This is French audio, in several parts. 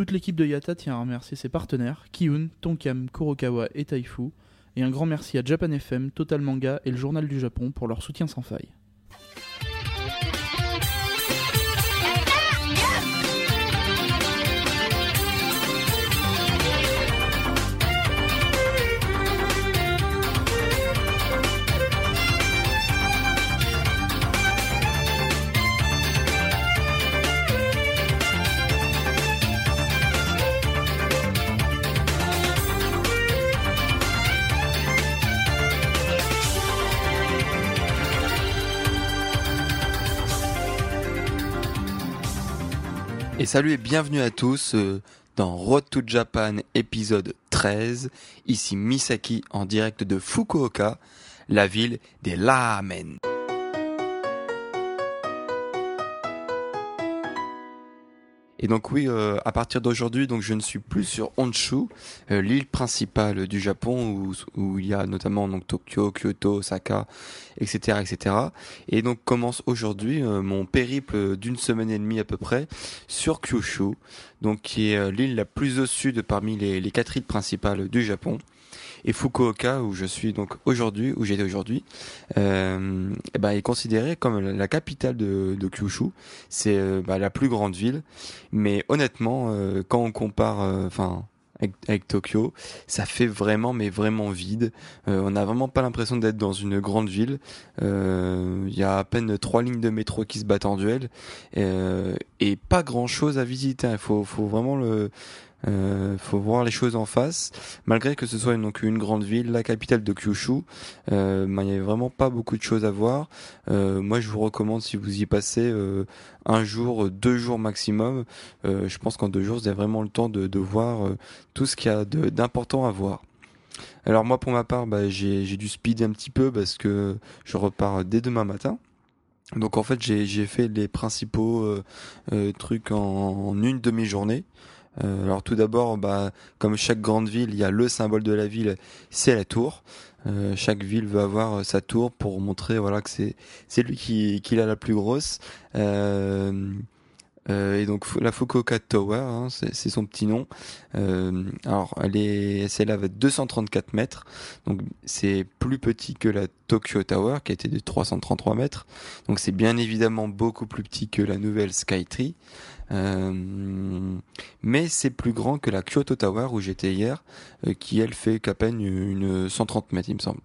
Toute l'équipe de Yata tient à remercier ses partenaires, Kiyun, Tonkam, Kurokawa et Taifu, et un grand merci à Japan FM, Total Manga et le Journal du Japon pour leur soutien sans faille. Et salut et bienvenue à tous dans Road to Japan épisode 13, ici Misaki en direct de Fukuoka, la ville des ramen. Et donc oui, à partir d'aujourd'hui, donc je ne suis plus sur Honshu, l'île principale du Japon où il y a notamment donc Tokyo, Kyoto, Osaka, etc., etc. Et donc commence aujourd'hui mon périple d'une semaine et demie à peu près sur Kyushu, donc qui est l'île la plus au sud parmi les quatre îles principales du Japon. Et Fukuoka, où je suis donc aujourd'hui, où j'étais aujourd'hui, est considérée comme la capitale de Kyushu. C'est la plus grande ville, mais honnêtement, quand on compare, avec Tokyo, ça fait vraiment vide. On n'a vraiment pas l'impression d'être dans une grande ville. Il y a à peine 3 lignes de métro qui se battent en duel et pas grand chose à visiter. Il faut vraiment faut voir les choses en face. Malgré que ce soit une grande ville, la capitale de Kyushu, il n'y avait vraiment pas beaucoup de choses à voir. Moi je vous recommande, si vous y passez un jour, 2 jours maximum, je pense qu'en 2 jours vous avez vraiment le temps de voir tout ce qu'il y a d'important à voir. Alors moi pour ma part, j'ai dû speeder un petit peu parce que je repars dès demain matin. Donc en fait j'ai fait les principaux trucs en une demi-journée. Alors tout d'abord, comme chaque grande ville, il y a le symbole de la ville, c'est la tour. Chaque ville veut avoir sa tour pour montrer que c'est lui qui l'a la plus grosse. Et donc la Fukuoka Tower, c'est son petit nom. Alors elle avait 234 mètres, donc c'est plus petit que la Tokyo Tower qui était de 333 mètres. Donc c'est bien évidemment beaucoup plus petit que la nouvelle Skytree. Mais c'est plus grand que la Kyoto Tower où j'étais hier, qui elle fait qu'à peine une 130 mètres il me semble.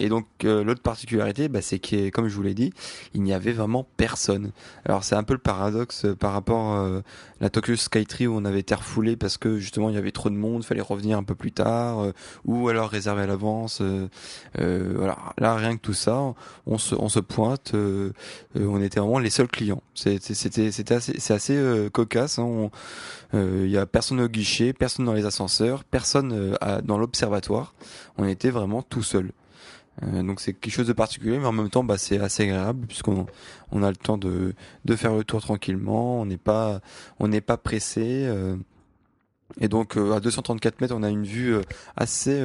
Et donc l'autre particularité, c'est que, comme je vous l'ai dit, il n'y avait vraiment personne. Alors c'est un peu le paradoxe par rapport à la Tokyo Skytree où on avait été refoulé parce que justement il y avait trop de monde, fallait revenir un peu plus tard ou alors réserver à l'avance. Là rien que tout ça, on se pointe, on était vraiment les seuls clients. C'est assez cocasse. Il y a personne au guichet, personne dans les ascenseurs, personne dans l'observatoire. On était vraiment tout seul. Donc c'est quelque chose de particulier, mais en même temps c'est assez agréable puisqu'on a le temps de faire le tour tranquillement. On n'est pas pressé. Et donc à 234 mètres, on a une vue assez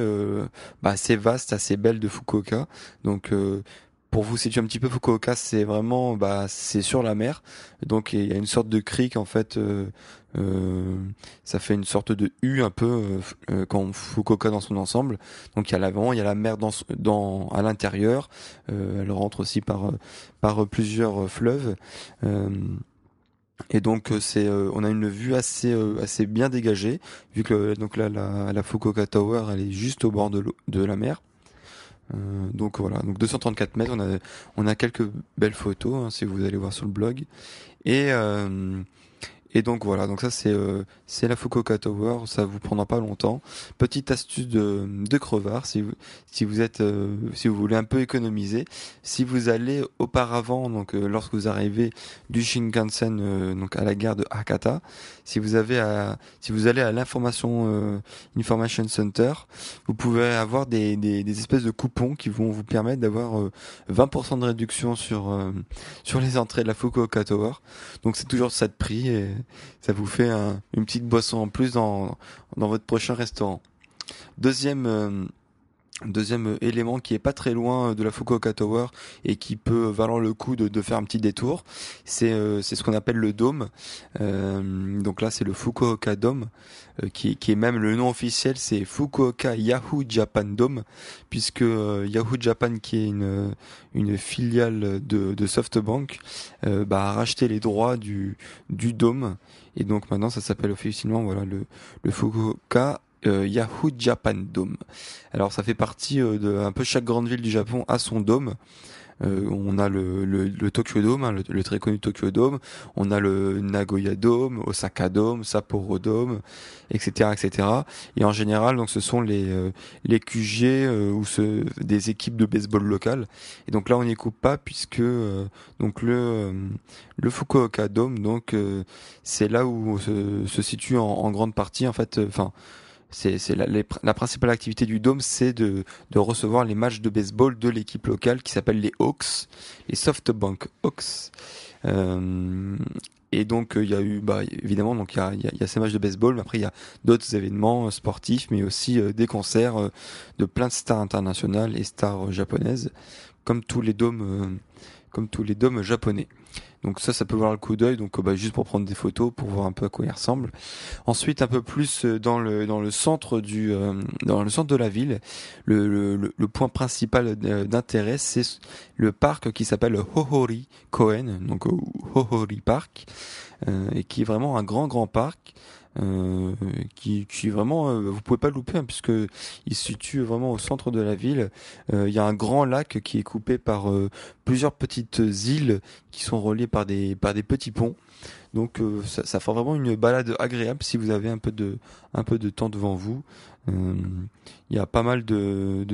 vaste, assez belle de Fukuoka. Donc pour vous situer un petit peu, Fukuoka, c'est vraiment c'est sur la mer, donc il y a une sorte de crique en fait. Ça fait une sorte de U un peu quand Fukuoka dans son ensemble. Donc il y a la mer à l'intérieur. Elle rentre aussi par plusieurs fleuves. Et donc on a une vue assez bien dégagée vu que la Fukuoka Tower elle est juste au bord de la mer. Donc voilà, donc 234 mètres, on a quelques belles photos si vous allez voir sur le blog. Et donc voilà, donc ça c'est la Fukuoka Tower, ça vous prendra pas longtemps. Petite astuce de crevard, si vous voulez un peu économiser, si vous allez auparavant, donc lorsque vous arrivez du Shinkansen donc à la gare de Hakata, si vous allez à l'information Information Center, vous pouvez avoir des espèces de coupons qui vont vous permettre d'avoir 20% de réduction sur les entrées de la Fukuoka Tower. Donc c'est toujours ça de prix et ça vous fait une petite boisson en plus dans votre prochain restaurant. Deuxième Deuxième élément qui est pas très loin de la Fukuoka Tower et qui peut valoir le coup de faire un petit détour, c'est ce qu'on appelle le dôme. Donc là c'est le Fukuoka Dome qui est même le nom officiel, c'est Fukuoka Yahoo Japan Dome, puisque Yahoo Japan, qui est une filiale de SoftBank, a racheté les droits du dôme, et donc maintenant ça s'appelle officiellement le Fukuoka Yahoo Japan Dome. Alors ça fait partie de un peu chaque grande ville du Japon a son dôme. On a le Tokyo Dome, le très connu Tokyo Dome. On a le Nagoya Dome, Osaka Dome, Sapporo Dome, etc., etc. Et en général, donc ce sont les QG ou des équipes de baseball locales. Et donc là, on n'y coupe pas puisque le Fukuoka Dome, c'est là où se situe en grande partie en fait. La principale activité du dôme, c'est de recevoir les matchs de baseball de l'équipe locale qui s'appelle les Hawks, les SoftBank Hawks. Et donc il y a eu évidemment il y a ces matchs de baseball, mais après il y a d'autres événements sportifs, mais aussi des concerts de plein de stars internationales et stars japonaises, comme tous les dômes japonais. Donc ça peut voir le coup d'œil, juste pour prendre des photos, pour voir un peu à quoi ils ressemblent. Ensuite, un peu plus dans le centre de la ville, le point principal d'intérêt, c'est le parc qui s'appelle Ohori Koen, donc Ohori Park, et qui est vraiment un grand parc. Qui vraiment vous pouvez pas louper, puisque il se situe vraiment au centre de la ville. Il y a un grand lac qui est coupé par plusieurs petites îles qui sont reliées par des petits ponts. Donc ça fera vraiment une balade agréable si vous avez un peu de temps devant vous. Il y a pas mal de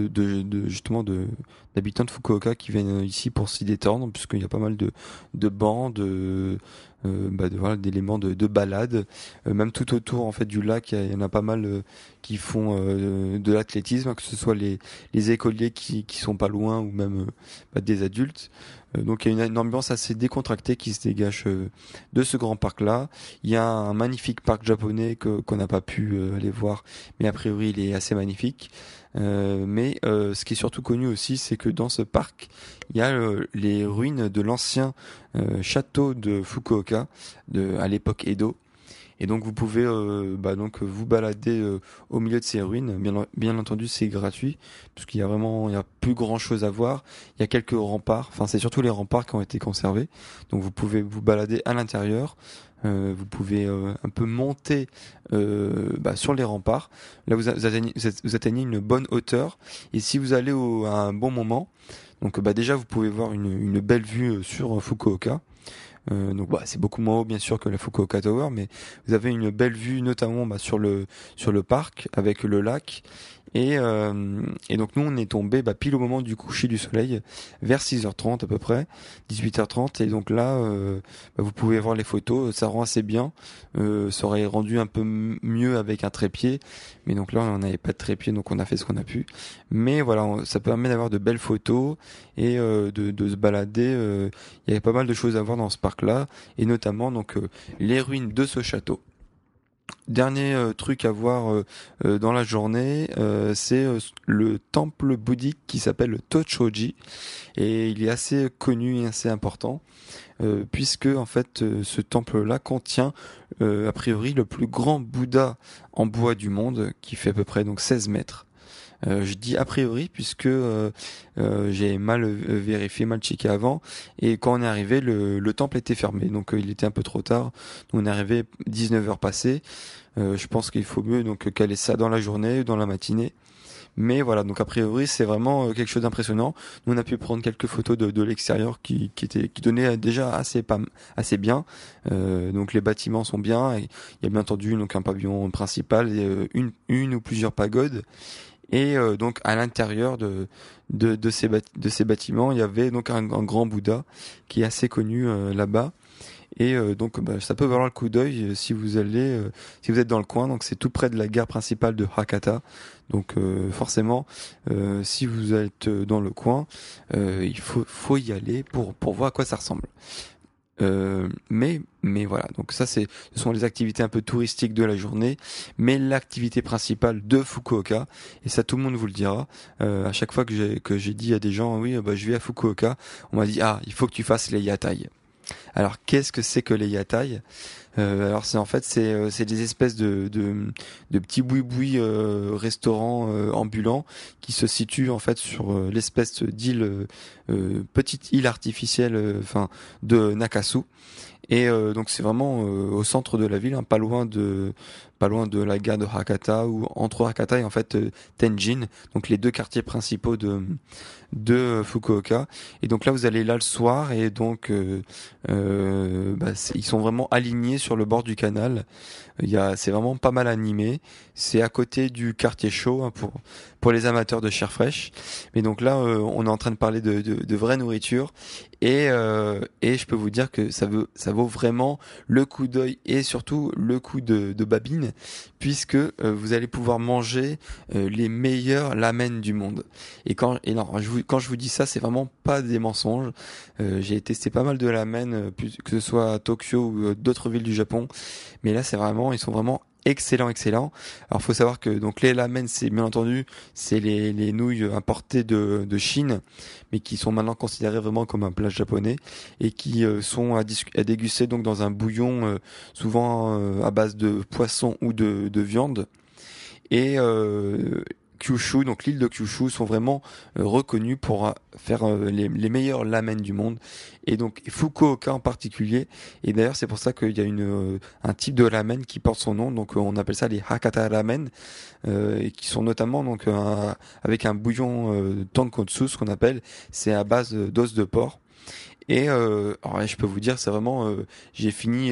d'habitants de Fukuoka qui viennent ici pour s'y détendre, puisqu'il y a pas mal de bancs, d'éléments de balade. Même tout autour en fait du lac, il y en a pas mal qui font de l'athlétisme, que ce soit les écoliers qui sont pas loin, ou même des adultes. Donc il y a une ambiance assez décontractée qui se dégage de ce grand parc là. Il y a un magnifique parc japonais qu'on n'a pas pu aller voir, mais a priori il est assez magnifique. Mais ce qui est surtout connu aussi, c'est que dans ce parc, il y a les ruines de l'ancien château de Fukuoka à l'époque Edo. Et donc vous pouvez vous balader au milieu de ces ruines. Bien entendu, c'est gratuit, parce qu'il y a vraiment plus grand chose à voir. Il y a quelques remparts, c'est surtout les remparts qui ont été conservés. Donc vous pouvez vous balader à l'intérieur. Vous pouvez un peu monter sur les remparts. Là vous atteignez une bonne hauteur, et si vous allez à un bon moment, déjà vous pouvez voir une belle vue sur Fukuoka. C'est beaucoup moins haut bien sûr que la Fukuoka Tower, mais vous avez une belle vue notamment sur le parc avec le lac, et donc nous on est tombé pile au moment du coucher du soleil, vers 6h30 à peu près, 18h30, et donc là vous pouvez voir les photos, ça rend assez bien. Ça aurait rendu un peu mieux avec un trépied, mais donc là on n'avait pas de trépied, donc on a fait ce qu'on a pu, mais ça permet d'avoir de belles photos et de se balader. Il y a pas mal de choses à voir dans ce parc là, et notamment les ruines de ce château. Dernier truc à voir dans la journée, c'est le temple bouddhique qui s'appelle le Tochoji, et il est assez connu et assez important, puisque en fait ce temple-là contient a priori le plus grand Bouddha en bois du monde, qui fait à peu près 16 mètres. Je dis a priori puisque j'ai mal vérifié, mal checké avant, et quand on est arrivé le temple était fermé, donc il était un peu trop tard. Nous, on est arrivé 19h passées. Je pense qu'il faut mieux caler ça dans la journée ou dans la matinée. Mais donc a priori c'est vraiment quelque chose d'impressionnant. Nous on a pu prendre quelques photos de l'extérieur qui donnaient déjà assez bien. Donc les bâtiments sont bien, et il y a bien entendu un pavillon principal et une ou plusieurs pagodes. Et donc à l'intérieur de ces bâtiments, il y avait un grand Bouddha qui est assez connu là-bas. Et ça peut valoir le coup d'œil si vous allez, si vous êtes dans le coin. Donc c'est tout près de la gare principale de Hakata. Donc forcément, si vous êtes dans le coin, il faut y aller pour voir à quoi ça ressemble. Mais voilà, donc ça ce sont les activités un peu touristiques de la journée, mais l'activité principale de Fukuoka, et ça tout le monde vous le dira, à chaque fois que j'ai dit à des gens oui bah je vais à Fukuoka, on m'a dit ah il faut que tu fasses les yatai. Alors qu'est-ce que c'est que les yatai? Alors c'est des espèces de petits boui-boui restaurants ambulants qui se situent en fait sur l'espèce d'île petite île artificielle enfin de Nakasu. Et donc c'est vraiment au centre de la ville, hein, pas loin de la gare de Hakata ou entre Hakata et en fait Tenjin, donc les deux quartiers principaux de Fukuoka. Et donc là vous allez là le soir et donc ils sont vraiment alignés sur le bord du canal. C'est vraiment pas mal animé. C'est à côté du quartier chaud hein, pour les amateurs de chair fraîche. Mais donc là on est en train de parler de vraie nourriture et je peux vous dire que ça vaut vraiment le coup d'œil et surtout le coup de babine, puisque vous allez pouvoir manger les meilleurs ramen du monde. Quand je vous dis ça, c'est vraiment pas des mensonges. J'ai testé pas mal de ramen, que ce soit à Tokyo ou d'autres villes du Japon, mais là ils sont vraiment excellents. Alors faut savoir que donc les ramen, c'est bien entendu c'est les nouilles importées de Chine, mais qui sont maintenant considérées vraiment comme un plat japonais et qui sont à déguster donc dans un bouillon souvent à base de poisson ou de viande. Et Kyushu, donc l'île de Kyushu, sont vraiment reconnus pour faire les meilleurs ramen du monde, et donc Fukuoka en particulier. Et d'ailleurs c'est pour ça qu'il y a un type de ramen qui porte son nom, donc on appelle ça les Hakata ramen, et qui sont notamment donc avec un bouillon tonkotsu, ce qu'on appelle, c'est à base d'os de porc. Et alors là, je peux vous dire, c'est vraiment j'ai fini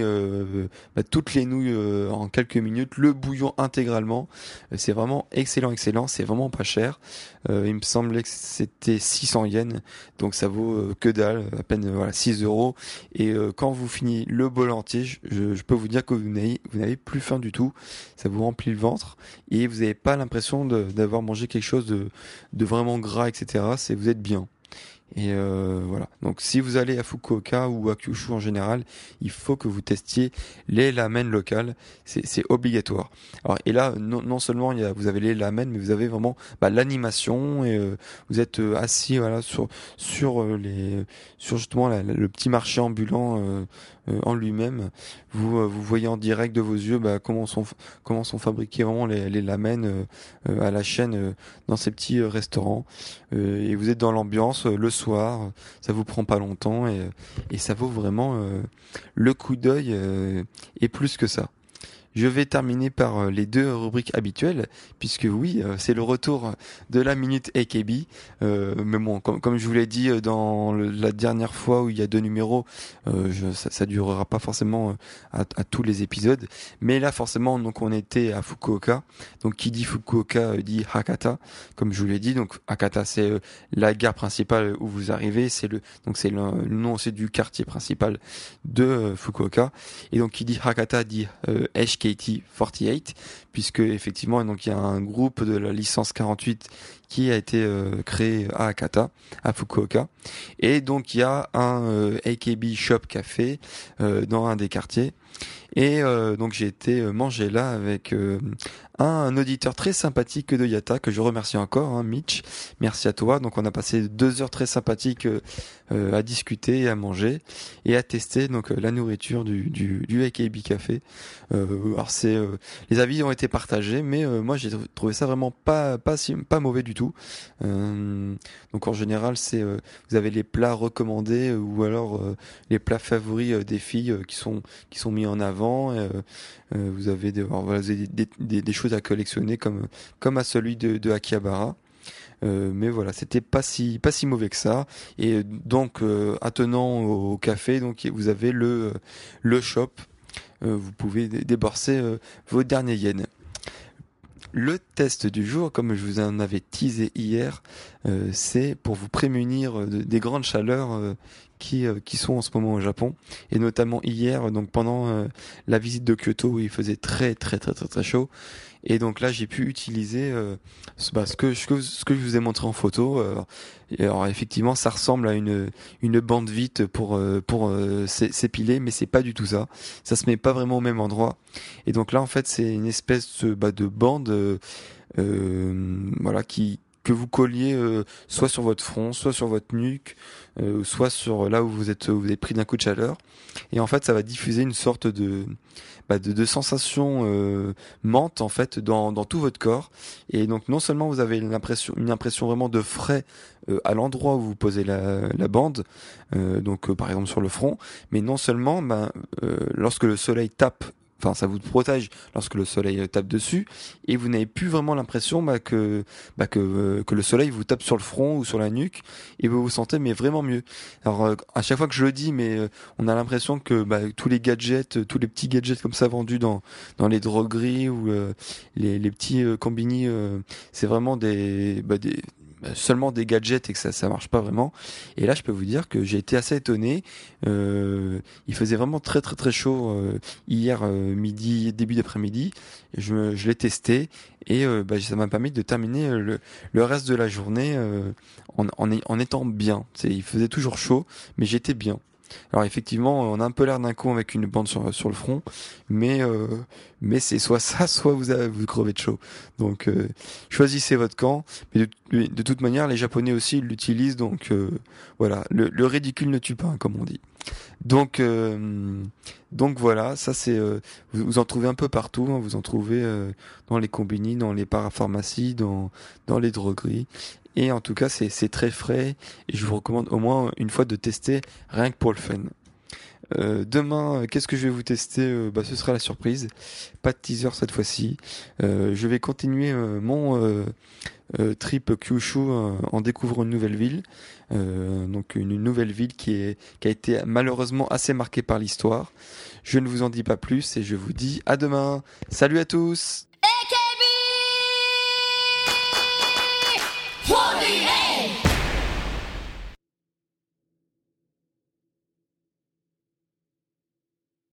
toutes les nouilles en quelques minutes, le bouillon intégralement. C'est vraiment excellent, c'est vraiment pas cher. Il me semblait que c'était 600 yens, donc ça vaut que dalle, à peine 6 euros. Et quand vous finissez le bol entier, je peux vous dire que vous n'avez plus faim du tout. Ça vous remplit le ventre et vous n'avez pas l'impression d'avoir mangé quelque chose de vraiment gras, etc. Vous êtes bien. Et voilà. Donc si vous allez à Fukuoka ou à Kyushu en général, il faut que vous testiez les ramen locales, c'est obligatoire. Alors et là non seulement vous avez les ramen, mais vous avez vraiment l'animation et vous êtes assis sur justement le petit marché ambulant en lui-même. Vous voyez en direct de vos yeux comment sont fabriqués vraiment les ramen à la chaîne dans ces petits restaurants, et vous êtes dans l'ambiance le soir, ça vous prend pas longtemps et ça vaut vraiment le coup d'œil et plus que ça. Je vais terminer par les deux rubriques habituelles, puisque oui, c'est le retour de la Minute AKB. Mais bon, comme je vous l'ai dit dans la dernière fois où il y a 2 numéros, ça durera pas forcément à tous les épisodes. Mais là, forcément, donc on était à Fukuoka. Donc qui dit Fukuoka dit Hakata, comme je vous l'ai dit. Donc Hakata, c'est la gare principale où vous arrivez. C'est le nom aussi du quartier principal de Fukuoka. Et donc qui dit Hakata dit HKT48, puisque effectivement donc il y a un groupe de la licence 48 qui a été créé à Hakata, à Fukuoka, et donc il y a un AKB Shop Café dans un des quartiers. Et donc j'ai été manger là avec un auditeur très sympathique de Yata, que je remercie encore, hein, Mitch, merci à toi. Donc on a passé 2 heures très sympathiques à discuter et à manger et à tester donc la nourriture du AKB Café. Alors les avis ont été partagés, mais moi j'ai trouvé ça vraiment pas mauvais du tout. Donc en général c'est vous avez les plats recommandés ou alors les plats favoris des filles qui sont mis en avant. Vous avez des choses à collectionner comme à celui de Akihabara. Mais voilà, c'était pas si mauvais que ça. Et donc attenant au café, donc vous avez le shop. Vous pouvez débourser vos derniers yens. Le test du jour, comme je vous en avais teasé hier, c'est pour vous prémunir des grandes chaleurs qui sont en ce moment au Japon, et notamment hier, donc pendant la visite de Kyoto où il faisait très chaud. Et donc là, j'ai pu utiliser ce que je vous ai montré en photo. Alors effectivement, ça ressemble à une bande vite pour s'épiler, mais c'est pas du tout ça. Ça se met pas vraiment au même endroit. Et donc là, en fait, c'est une espèce de bande que vous colliez soit sur votre front, soit sur votre nuque, soit sur là où vous êtes pris d'un coup de chaleur. Et en fait, ça va diffuser une sorte de sensation menthe en fait dans tout votre corps. Et donc non seulement vous avez une impression vraiment de frais à l'endroit où vous posez la bande, donc par exemple sur le front, mais non seulement lorsque le soleil tape, enfin, ça vous protège lorsque le soleil tape dessus, et vous n'avez plus vraiment l'impression que le soleil vous tape sur le front ou sur la nuque, et vous vous sentez mais vraiment mieux. Alors à chaque fois que je le dis, mais on a l'impression que tous les petits gadgets comme ça vendus dans les drogueries ou les petits combini, c'est vraiment seulement des gadgets et que ça marche pas vraiment. Et là, je peux vous dire que j'ai été assez étonné. Il faisait vraiment très chaud hier midi, début d'après-midi. Je l'ai testé et ça m'a permis de terminer le reste de la journée en étant bien. Il faisait toujours chaud, mais j'étais bien. Alors effectivement, on a un peu l'air d'un con avec une bande sur le front, mais c'est soit ça, soit vous crevez de chaud. Donc choisissez votre camp. Mais de toute manière, les Japonais aussi ils l'utilisent. Donc voilà, le ridicule ne tue pas, hein, comme on dit. Donc voilà, ça c'est vous en trouvez un peu partout, hein, vous en trouvez dans les combini, dans les parapharmacies, dans les drogueries. Et en tout cas, c'est très frais et je vous recommande au moins une fois de tester rien que pour le fun. Demain, qu'est-ce que je vais vous tester ? Ce sera la surprise. Pas de teaser cette fois-ci. Je vais continuer mon trip Kyushu en découvrant une nouvelle ville. Donc une nouvelle ville qui a été malheureusement assez marquée par l'histoire. Je ne vous en dis pas plus et je vous dis à demain. Salut à tous !